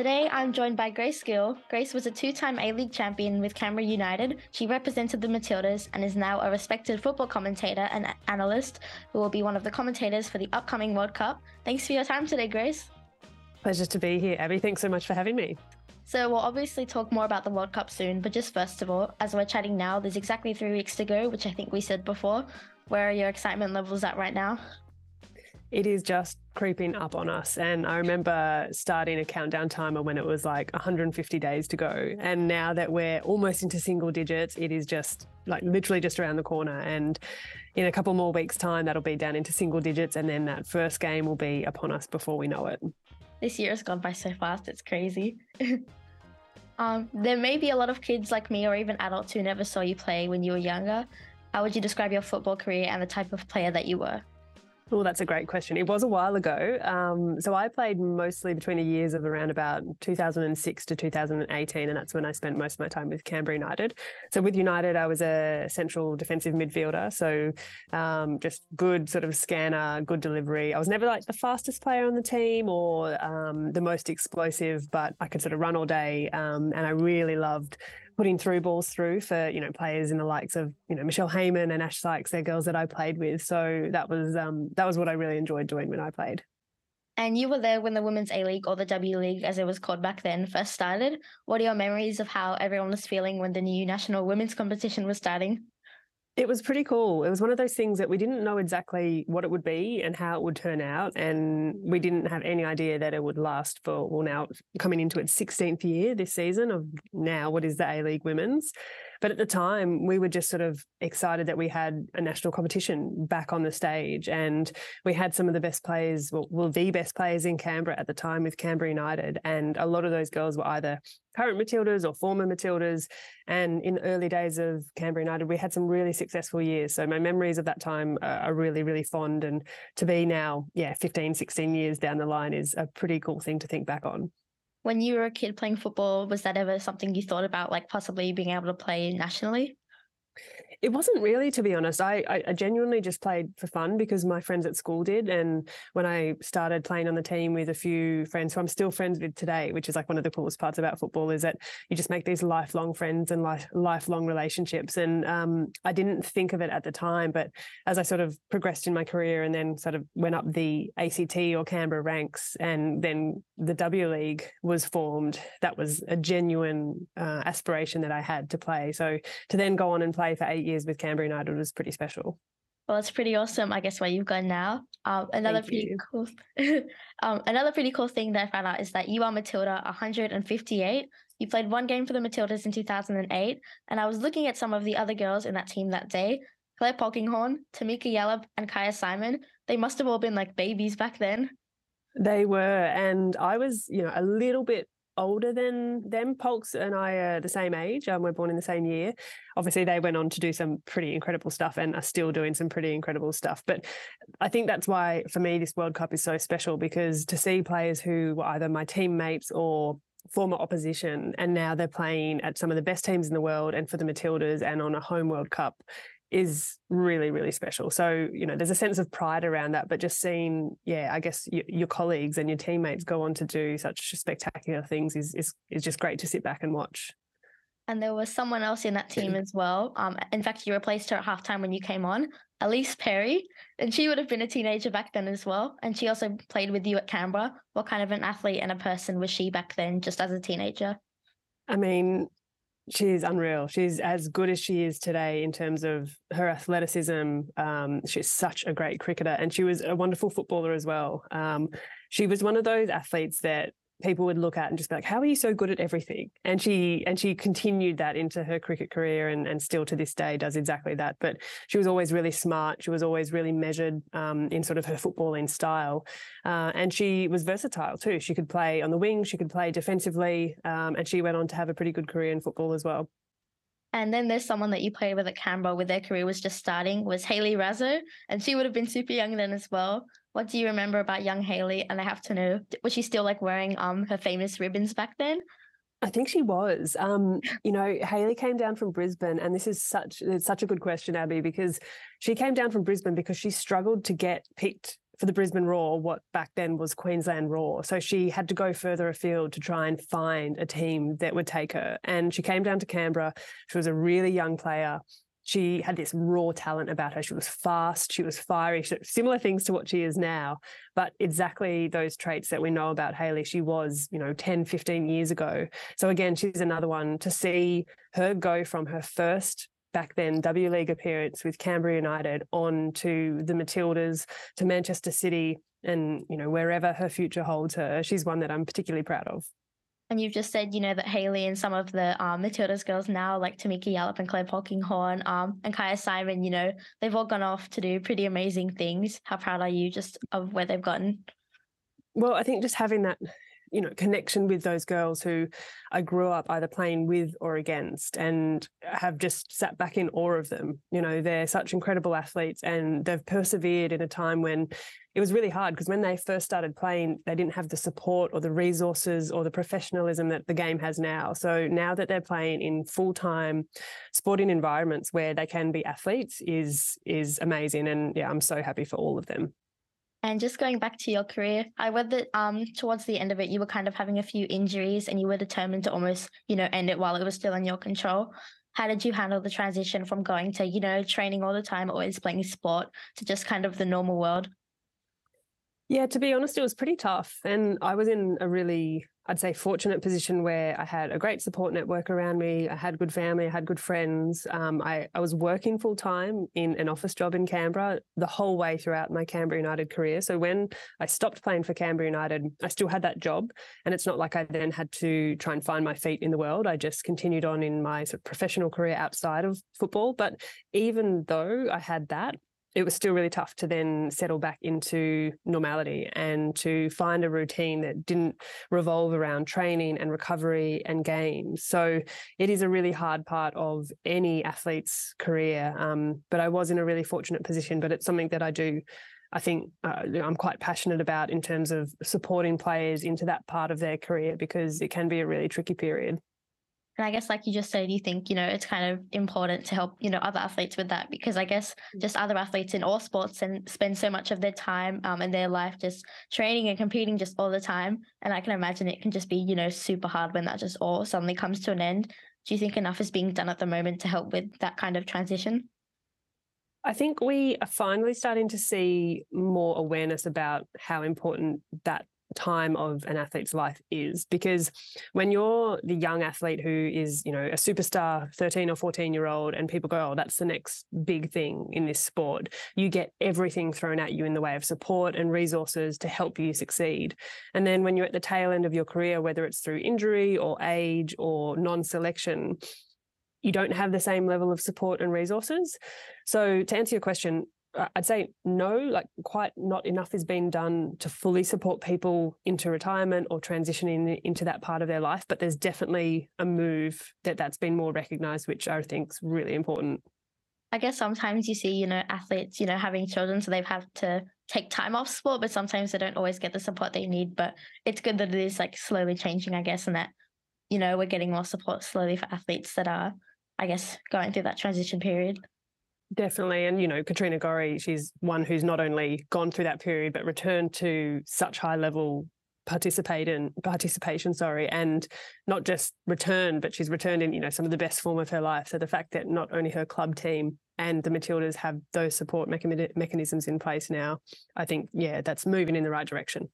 Today, I'm joined by Grace Gill. Grace was a two-time A-League champion with Canberra United. She represented the Matildas and is now a respected football commentator and analyst who will be one of the commentators for the upcoming World Cup. Thanks for your time today, Grace. Pleasure to be here, Abby. Thanks so much for having me. So we'll obviously talk more about the World Cup soon, but just first of all, as we're chatting now, there's exactly 3 weeks to go, which I think we said before. Where are your excitement levels at right now? It is just creeping up on us. And I remember starting a countdown timer when it was like 150 days to go. And now that we're almost into single digits, it is just like literally just around the corner. And in a couple more weeks' time, that'll be down into single digits. And then that first game will be upon us before we know it. This year has gone by so fast, it's crazy. There may be a lot of kids like me or even adults who never saw you play when you were younger. How would you describe your football career and the type of player that you were? Well, that's a great question. It was a while ago. So I played mostly between the years of around about 2006 to 2018, and that's when I spent most of my time with Canberra United. So with United, I was a central defensive midfielder, so just good sort of scanner, good delivery. I was never like the fastest player on the team or the most explosive, but I could sort of run all day, and I really loved putting through balls through for, you know, players in the likes of, you know, Michelle Heyman and Ash Sykes. They're girls that I played with. So that was what I really enjoyed doing when I played. And you were there when the Women's A-League, or the W League as it was called back then, first started. What are your memories of how everyone was feeling when the new national women's competition was starting? It was pretty cool. It was one of those things that we didn't know exactly what it would be and how it would turn out. And we didn't have any idea that it would last for, well, now coming into its 16th year this season of now what is the A-League Women's. But at the time, we were just sort of excited that we had a national competition back on the stage, and we had some of the best players, well, the best players in Canberra at the time with Canberra United, and a lot of those girls were either current Matildas or former Matildas, and in the early days of Canberra United, we had some really successful years. So my memories of that time are really, really fond, and to be now, 15, 16 years down the line is a pretty cool thing to think back on. When you were a kid playing football, was that ever something you thought about, like possibly being able to play nationally? It wasn't really, to be honest. I genuinely just played for fun because my friends at school did. And when I started playing on the team with a few friends who I'm still friends with today, which is like one of the coolest parts about football, is that you just make these lifelong friends and lifelong relationships. And I didn't think of it at the time, but as I sort of progressed in my career and then sort of went up the ACT or Canberra ranks, and then the W League was formed, that was a genuine aspiration that I had to play. So to then go on and play for 8 years with Canberra United was pretty special. Well, it's pretty awesome, I guess, where you've gone now. Another pretty cool thing that I found out is that you are Matilda 158. You played one game for the Matildas in 2008, and I was looking at some of the other girls in that team that day. Claire Polkinghorne, Tamika Yallop, and Kaya Simon. They must have all been like babies back then. They were, and I was, you know, a little bit older than them. Polks and I are the same age. We're born in the same year. Obviously, they went on to do some pretty incredible stuff and are still doing some pretty incredible stuff. But I think that's why, for me, this World Cup is so special, because to see players who were either my teammates or former opposition, and now they're playing at some of the best teams in the world and for the Matildas and on a home World Cup is really, really special. So, you know, there's a sense of pride around that, but just seeing, I guess your colleagues and your teammates go on to do such spectacular things is just great to sit back and watch. And there was someone else in that team as well. In fact, you replaced her at halftime when you came on, Elise Perry, and she would have been a teenager back then as well. And she also played with you at Canberra. What kind of an athlete and a person was she back then, just as a teenager? I mean, she's unreal. She's as good as she is today in terms of her athleticism. She's such a great cricketer, and she was a wonderful footballer as well. She was one of those athletes that people would look at and just be like, how are you so good at everything? And she continued that into her cricket career, and still to this day does exactly that. But she was always really smart. She was always really measured in sort of her footballing style. And she was versatile too. She could play on the wing, she could play defensively, and she went on to have a pretty good career in football as well. And then there's someone that you played with at Canberra where their career was just starting, was Hayley Razzo, and she would have been super young then as well. What do you remember about young Hayley? And I have to know, was she still like wearing her famous ribbons back then? I think she was. You know, Hayley came down from Brisbane, and this is such a good question, Abby, because she came down from Brisbane because she struggled to get picked for the Brisbane Roar, what back then was Queensland Roar. So she had to go further afield to try and find a team that would take her. And she came down to Canberra. She was a really young player. She had this raw talent about her. She was fast, she was fiery, similar things to what she is now, but exactly those traits that we know about Hayley, she was, 10, 15 years ago. So again, she's another one to see her go from her first back then W League appearance with Canberra United on to the Matildas, to Manchester City, and, wherever her future holds her, she's one that I'm particularly proud of. And you've just said, that Hayley and some of the Matildas girls now, like Tamika Yallop and Claire Polkinghorne and Kaya Simon, they've all gone off to do pretty amazing things. How proud are you just of where they've gotten? Well, I think just having that, connection with those girls who I grew up either playing with or against and have just sat back in awe of them. They're such incredible athletes and they've persevered in a time when it was really hard, because when they first started playing, they didn't have the support or the resources or the professionalism that the game has now. So now that they're playing in full-time sporting environments where they can be athletes is amazing. And yeah, I'm so happy for all of them. And just going back to your career, I read that towards the end of it, you were kind of having a few injuries and you were determined to almost, end it while it was still in your control. How did you handle the transition from going to, training all the time, always playing sport, to just kind of the normal world? Yeah, to be honest, it was pretty tough. And I was in a really, I'd say, fortunate position where I had a great support network around me. I had good family, I had good friends. I was working full time in an office job in Canberra the whole way throughout my Canberra United career. So when I stopped playing for Canberra United, I still had that job. And it's not like I then had to try and find my feet in the world. I just continued on in my sort of professional career outside of football. But even though I had that, it was still really tough to then settle back into normality and to find a routine that didn't revolve around training and recovery and games. So it is a really hard part of any athlete's career. But I was in a really fortunate position, but it's something that I do, I think I'm quite passionate about in terms of supporting players into that part of their career, because it can be a really tricky period. And I guess, like you just said, you think, it's kind of important to help, other athletes with that, because I guess just other athletes in all sports and spend so much of their time and their life just training and competing just all the time. And I can imagine it can just be, super hard when that just all suddenly comes to an end. Do you think enough is being done at the moment to help with that kind of transition? I think we are finally starting to see more awareness about how important that time of an athlete's life is, because when you're the young athlete who is, a superstar 13 or 14 year old, and people go, oh, that's the next big thing in this sport, you get everything thrown at you in the way of support and resources to help you succeed. And then when you're at the tail end of your career, whether it's through injury or age or non-selection, you don't have the same level of support and resources. So to answer your question, I'd say no, like quite not enough is being done to fully support people into retirement or transitioning into that part of their life. But there's definitely a move that's been more recognised, which I think is really important. I guess sometimes you see, athletes, having children, so they've had to take time off sport, but sometimes they don't always get the support they need. But it's good that it is like slowly changing, I guess, and that, we're getting more support slowly for athletes that are, I guess, going through that transition period. Definitely. And, Katrina Gorry, she's one who's not only gone through that period, but returned to such high level participation, and not just returned, but she's returned in, some of the best form of her life. So the fact that not only her club team and the Matildas have those support mechanisms in place now, I think, yeah, that's moving in the right direction.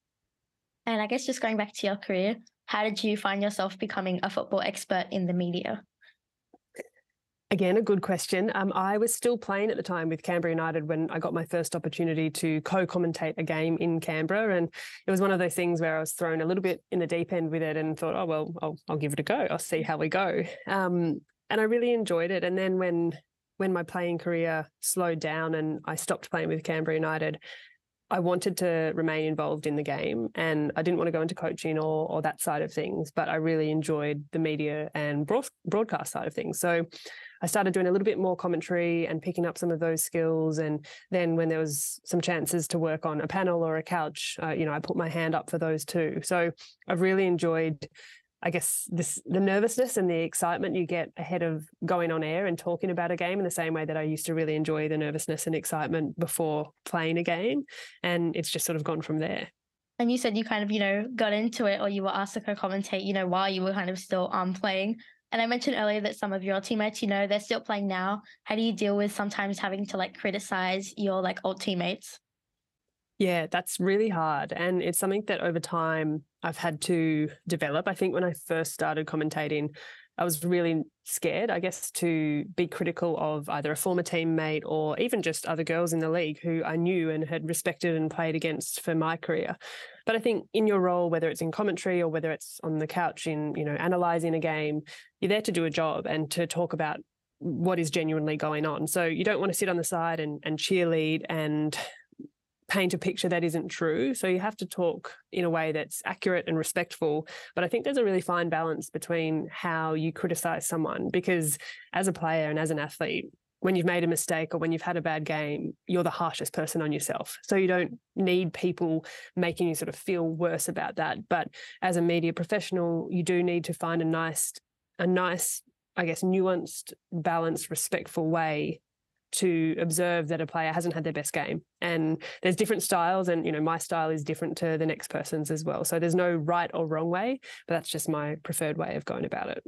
And I guess just going back to your career, how did you find yourself becoming a football expert in the media? Again, a good question. I was still playing at the time with Canberra United when I got my first opportunity to co-commentate a game in Canberra. And it was one of those things where I was thrown a little bit in the deep end with it and thought, oh, well, I'll give it a go. I'll see how we go. And I really enjoyed it. And then when my playing career slowed down and I stopped playing with Canberra United, I wanted to remain involved in the game, and I didn't want to go into coaching or that side of things, but I really enjoyed the media and broadcast side of things. So I started doing a little bit more commentary and picking up some of those skills. And then when there was some chances to work on a panel or a couch, I put my hand up for those too. So I've really enjoyed I guess the nervousness and the excitement you get ahead of going on air and talking about a game, in the same way that I used to really enjoy the nervousness and excitement before playing a game. And it's just sort of gone from there. And you said you kind of, you know, got into it, or you were asked to co-commentate, you know, while you were kind of still playing. And I mentioned earlier that some of your teammates, you know, they're still playing now. How do you deal with sometimes having to like criticize your like old teammates? Yeah, that's really hard. And it's something that over time I've had to develop. I think when I first started commentating, I was really scared, I guess, to be critical of either a former teammate or even just other girls in the league who I knew and had respected and played against for my career. But I think in your role, whether it's in commentary or whether it's on the couch in, you know, analysing a game, you're there to do a job and to talk about what is genuinely going on. So you don't want to sit on the side and cheerlead and paint a picture that isn't true. So you have to talk in a way that's accurate and respectful. But I think there's a really fine balance between how you criticise someone, because as a player and as an athlete, when you've made a mistake or when you've had a bad game, you're the harshest person on yourself. So you don't need people making you sort of feel worse about that. But as a media professional, you do need to find a nice, I guess, nuanced, balanced, respectful way to observe that a player hasn't had their best game. And there's different styles, and, you know, my style is different to the next person's as well. So there's no right or wrong way, but that's just my preferred way of going about it.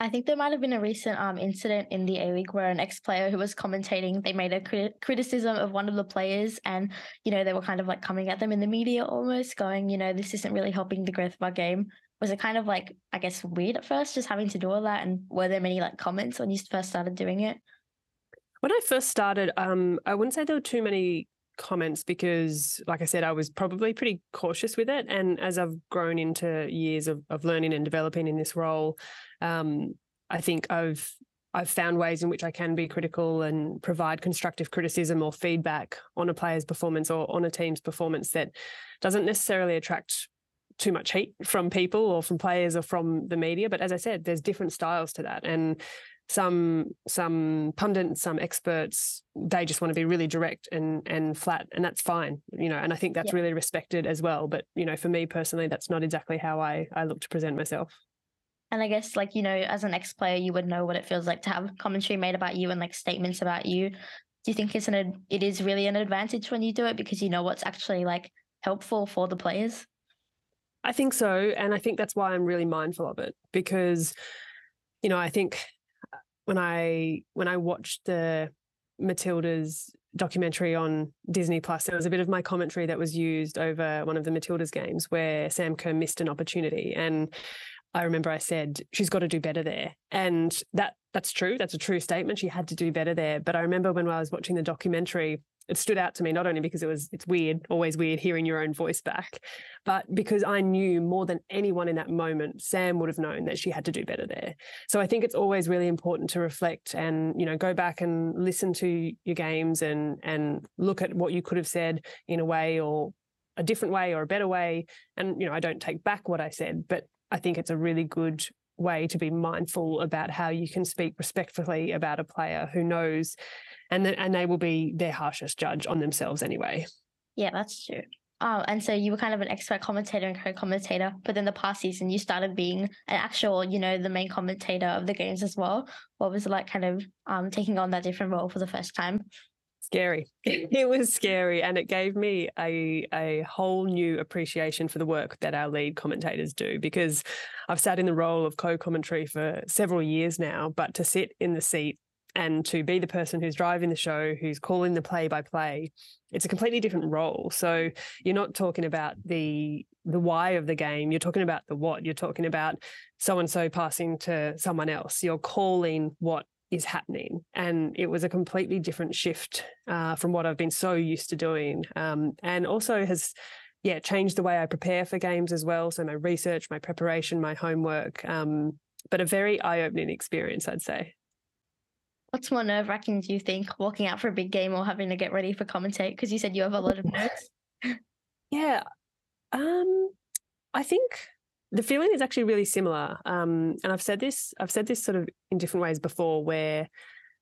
I think there might have been a recent incident in the A-League where an ex-player who was commentating, they made a criticism of one of the players, and, you know, they were kind of like coming at them in the media almost, going, you know, this isn't really helping the growth of our game. Was it kind of like, I guess, weird at first just having to do all that? And were there many like comments when you first started doing it? When I first started, I wouldn't say there were too many comments because, like I said, I was probably pretty cautious with it. And as I've grown into years of learning and developing in this role, I think I've found ways in which I can be critical and provide constructive criticism or feedback on a player's performance or on a team's performance that doesn't necessarily attract too much heat from people or from players or from the media. But as I said, there's different styles to that. And some pundits, some experts, they just want to be really direct and flat, and that's fine, you know, and I think that's really respected as well. But, you know, for me personally, that's not exactly how I look to present myself. And I guess, like, you know, as an ex-player, you would know what it feels like to have commentary made about you and like statements about you. Do you think it is really an advantage when you do it because you know what's actually like helpful for the players? I think so. And I think that's why I'm really mindful of it, because, you know, I think when I watched the Matildas documentary on Disney+, there was a bit of my commentary that was used over one of the Matildas games where Sam Kerr missed an opportunity. And I remember I said, she's got to do better there. And that's true. That's a true statement. She had to do better there. But I remember when I was watching the documentary, it stood out to me, not only because it's weird, always weird hearing your own voice back, but because I knew more than anyone in that moment, Sam would have known that she had to do better there. So I think it's always really important to reflect and, you know, go back and listen to your games and look at what you could have said in a way or a different way or a better way. And, you know, I don't take back what I said, but I think it's a really good way to be mindful about how you can speak respectfully about a player who knows, and they will be their harshest judge on themselves anyway. Yeah, that's true. And so you were kind of an expert commentator and co-commentator, but then the past season you started being an actual, you know, the main commentator of the games as well. What was it like kind of taking on that different role for the first time? Scary. It was scary, and it gave me a whole new appreciation for the work that our lead commentators do, because I've sat in the role of co-commentary for several years now, but to sit in the seat and to be the person who's driving the show, who's calling the play-by-play, it's a completely different role. So you're not talking about the why of the game, you're talking about the what. You're talking about so-and-so passing to someone else. You're calling what is happening, and it was a completely different shift from what I've been so used to doing, and also has changed the way I prepare for games as well. So my research, my preparation, my homework, but a very eye-opening experience, I'd say. What's more nerve-wracking, do you think, walking out for a big game or having to get ready for commentate? Because you said you have a lot of nerves. I think the feeling is actually really similar. And I've said this sort of in different ways before, where,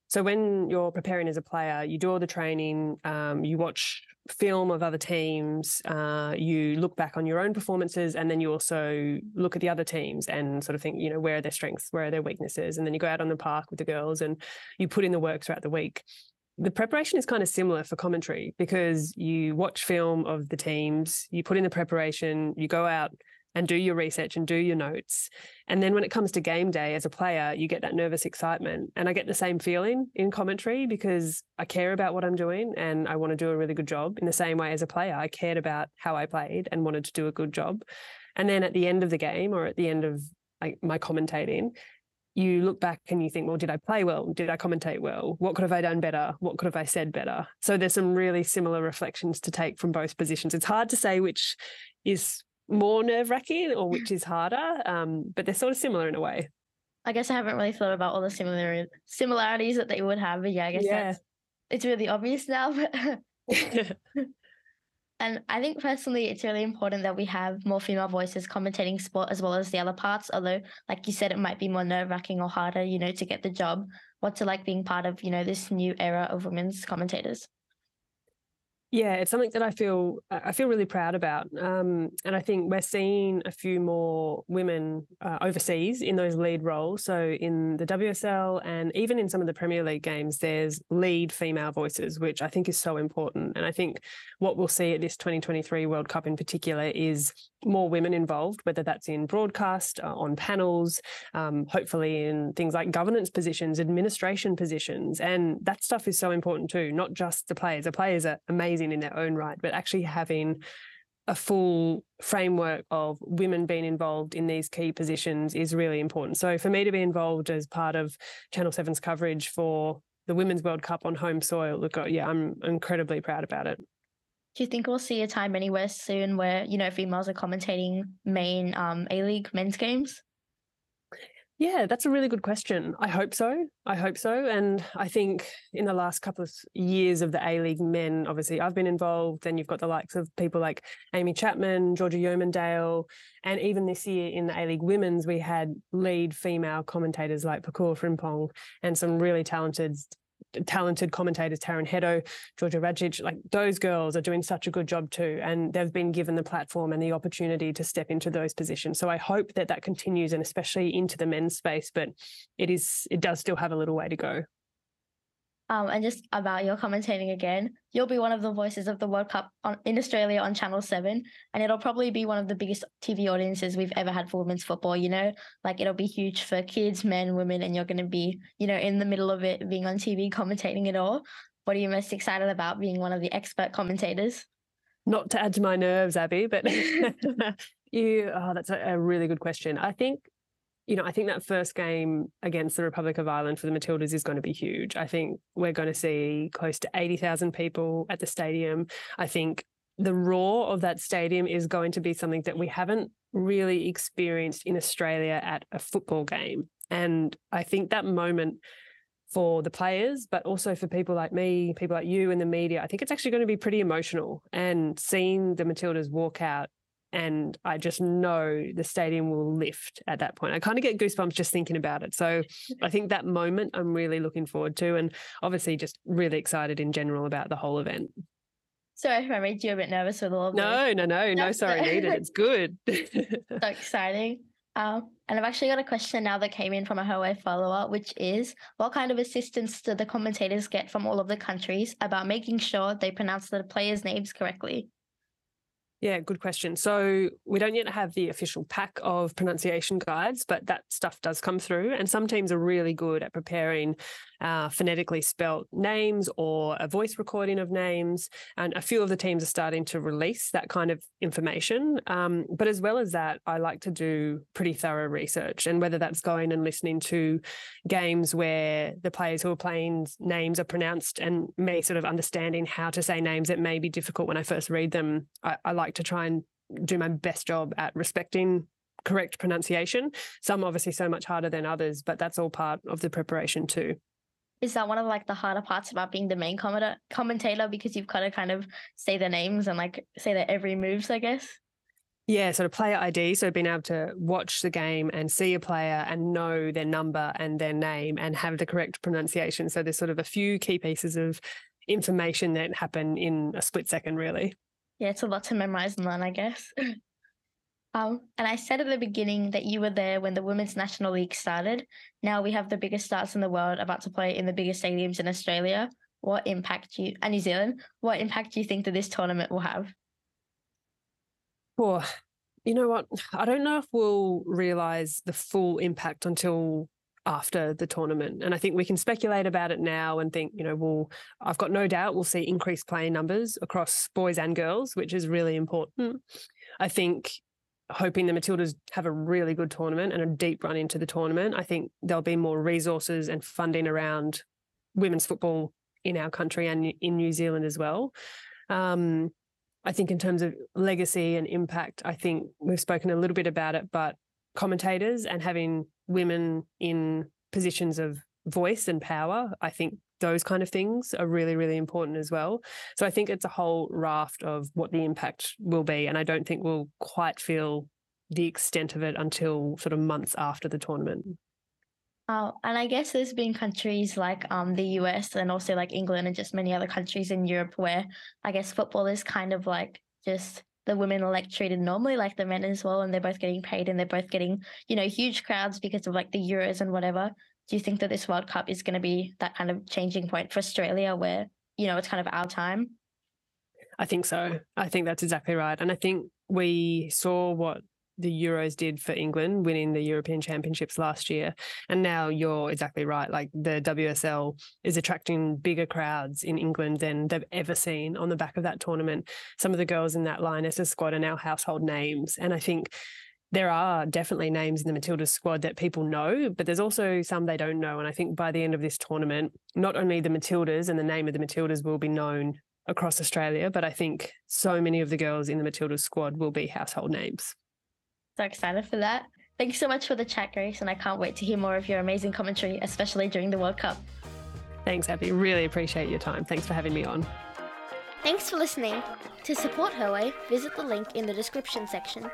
so when you're preparing as a player, you do all the training, you watch film of other teams, you look back on your own performances, and then you also look at the other teams and sort of think, you know, where are their strengths, where are their weaknesses? And then you go out on the park with the girls and you put in the work throughout the week. The preparation is kind of similar for commentary, because you watch film of the teams, you put in the preparation, you go out and do your research and do your notes. And then when it comes to game day as a player, you get that nervous excitement. And I get the same feeling in commentary because I care about what I'm doing and I want to do a really good job. In the same way as a player, I cared about how I played and wanted to do a good job. And then at the end of the game, or at the end of my commentating, you look back and you think, well, did I play well? Did I commentate well? What could have I done better? What could have I said better? So there's some really similar reflections to take from both positions. It's hard to say which is more nerve-wracking or which is harder, but they're sort of similar in a way. I guess I haven't really thought about all the similarities that they would have, but yeah, I guess it's really obvious now. And I think personally it's really important that we have more female voices commentating sport as well as the other parts, although like you said, it might be more nerve-wracking or harder, you know, to get the job. What's it like being part of, you know, this new era of women's commentators? Yeah, it's something that I feel really proud about. And I think we're seeing a few more women overseas in those lead roles. So in the WSL and even in some of the Premier League games, there's lead female voices, which I think is so important. And I think what we'll see at this 2023 World Cup in particular is more women involved, whether that's in broadcast, on panels, hopefully in things like governance positions, administration positions. And that stuff is so important too, not just the players. The players are amazing in their own right, but actually having a full framework of women being involved in these key positions is really important. So for me to be involved as part of Channel 7's coverage for the Women's World Cup on home soil, look, yeah, I'm incredibly proud about it. Do you think we'll see a time anywhere soon where, you know, females are commentating main A-League men's games? Yeah, that's a really good question. I hope so. And I think in the last couple of years of the A-League men, obviously I've been involved, and you've got the likes of people like Amy Chapman, Georgia Yeomendale, and even this year in the A-League women's, we had lead female commentators like Pakur Frimpong and some really talented commentators, Taryn Heddo, Georgia Radic. Like, those girls are doing such a good job too, and they've been given the platform and the opportunity to step into those positions. So I hope that that continues, and especially into the men's space, but it does still have a little way to go. And just about your commentating again, you'll be one of the voices of the World Cup in Australia on Channel 7, and it'll probably be one of the biggest TV audiences we've ever had for women's football, you know? Like, it'll be huge for kids, men, women, and you're going to be, you know, in the middle of it, being on TV, commentating it all. What are you most excited about being one of the expert commentators? Not to add to my nerves, Abby, but that's a really good question. I think that first game against the Republic of Ireland for the Matildas is going to be huge. I think we're going to see close to 80,000 people at the stadium. I think the roar of that stadium is going to be something that we haven't really experienced in Australia at a football game. And I think that moment for the players, but also for people like me, people like you in the media, I think it's actually going to be pretty emotional. And seeing the Matildas walk out, and I just know the stadium will lift at that point. I kind of get goosebumps just thinking about it. So I think that moment I'm really looking forward to, and obviously just really excited in general about the whole event. Sorry if I made you a bit nervous with all of this. No, sorry needed. It's good. So exciting. And I've actually got a question now that came in from a Hawaii follower, which is, what kind of assistance do the commentators get from all of the countries about making sure they pronounce the players' names correctly? Yeah, good question. So we don't yet have the official pack of pronunciation guides, but that stuff does come through. And some teams are really good at preparing phonetically spelt names or a voice recording of names. And a few of the teams are starting to release that kind of information. But as well as that, I like to do pretty thorough research. And whether that's going and listening to games where the players who are playing names are pronounced, and me sort of understanding how to say names that may be difficult when I first read them, I like to try and do my best job at respecting correct pronunciation. Some obviously so much harder than others, but that's all part of the preparation too. Is that one of like the harder parts about being the main commentator, because you've got to kind of say their names and like say their every moves, I guess? Yeah, sort of player ID. So being able to watch the game and see a player and know their number and their name and have the correct pronunciation. So there's sort of a few key pieces of information that happened in a split second, really. Yeah, it's a lot to memorise in one, I guess. And I said at the beginning that you were there when the Women's National League started. Now we have the biggest stars in the world about to play in the biggest stadiums in Australia. New Zealand, what impact do you think that this tournament will have? Well, you know what? I don't know if we'll realise the full impact until after the tournament. And I think we can speculate about it now and think, you know, I've got no doubt we'll see increased playing numbers across boys and girls, which is really important. I think hoping the Matildas have a really good tournament and a deep run into the tournament, I think there'll be more resources and funding around women's football in our country and in New Zealand as well. I think in terms of legacy and impact, I think we've spoken a little bit about it, but commentators and having women in positions of voice and power, I think those kind of things are really, really important as well. So I think it's a whole raft of what the impact will be, and I don't think we'll quite feel the extent of it until sort of months after the tournament. And I guess there's been countries like the US and also like England and just many other countries in Europe where I guess football is kind of like just the women are like treated normally like the men as well, and they're both getting paid and they're both getting, you know, huge crowds because of like the Euros and whatever. Do you think that this World Cup is going to be that kind of changing point for Australia where, you know, it's kind of our time? I think so. I think that's exactly right. And I think we saw what the Euros did for England, winning the European Championships last year. And now you're exactly right. Like the WSL is attracting bigger crowds in England than they've ever seen on the back of that tournament. Some of the girls in that Lionesses squad are now household names. And I think there are definitely names in the Matildas squad that people know, but there's also some they don't know. And I think by the end of this tournament, not only the Matildas and the name of the Matildas will be known across Australia, but I think so many of the girls in the Matildas squad will be household names. So excited for that. Thank you so much for the chat, Grace, and I can't wait to hear more of your amazing commentary, especially during the World Cup. Thanks, Abby. Really appreciate your time. Thanks for having me on. Thanks for listening. To support Her Way, visit the link in the description section.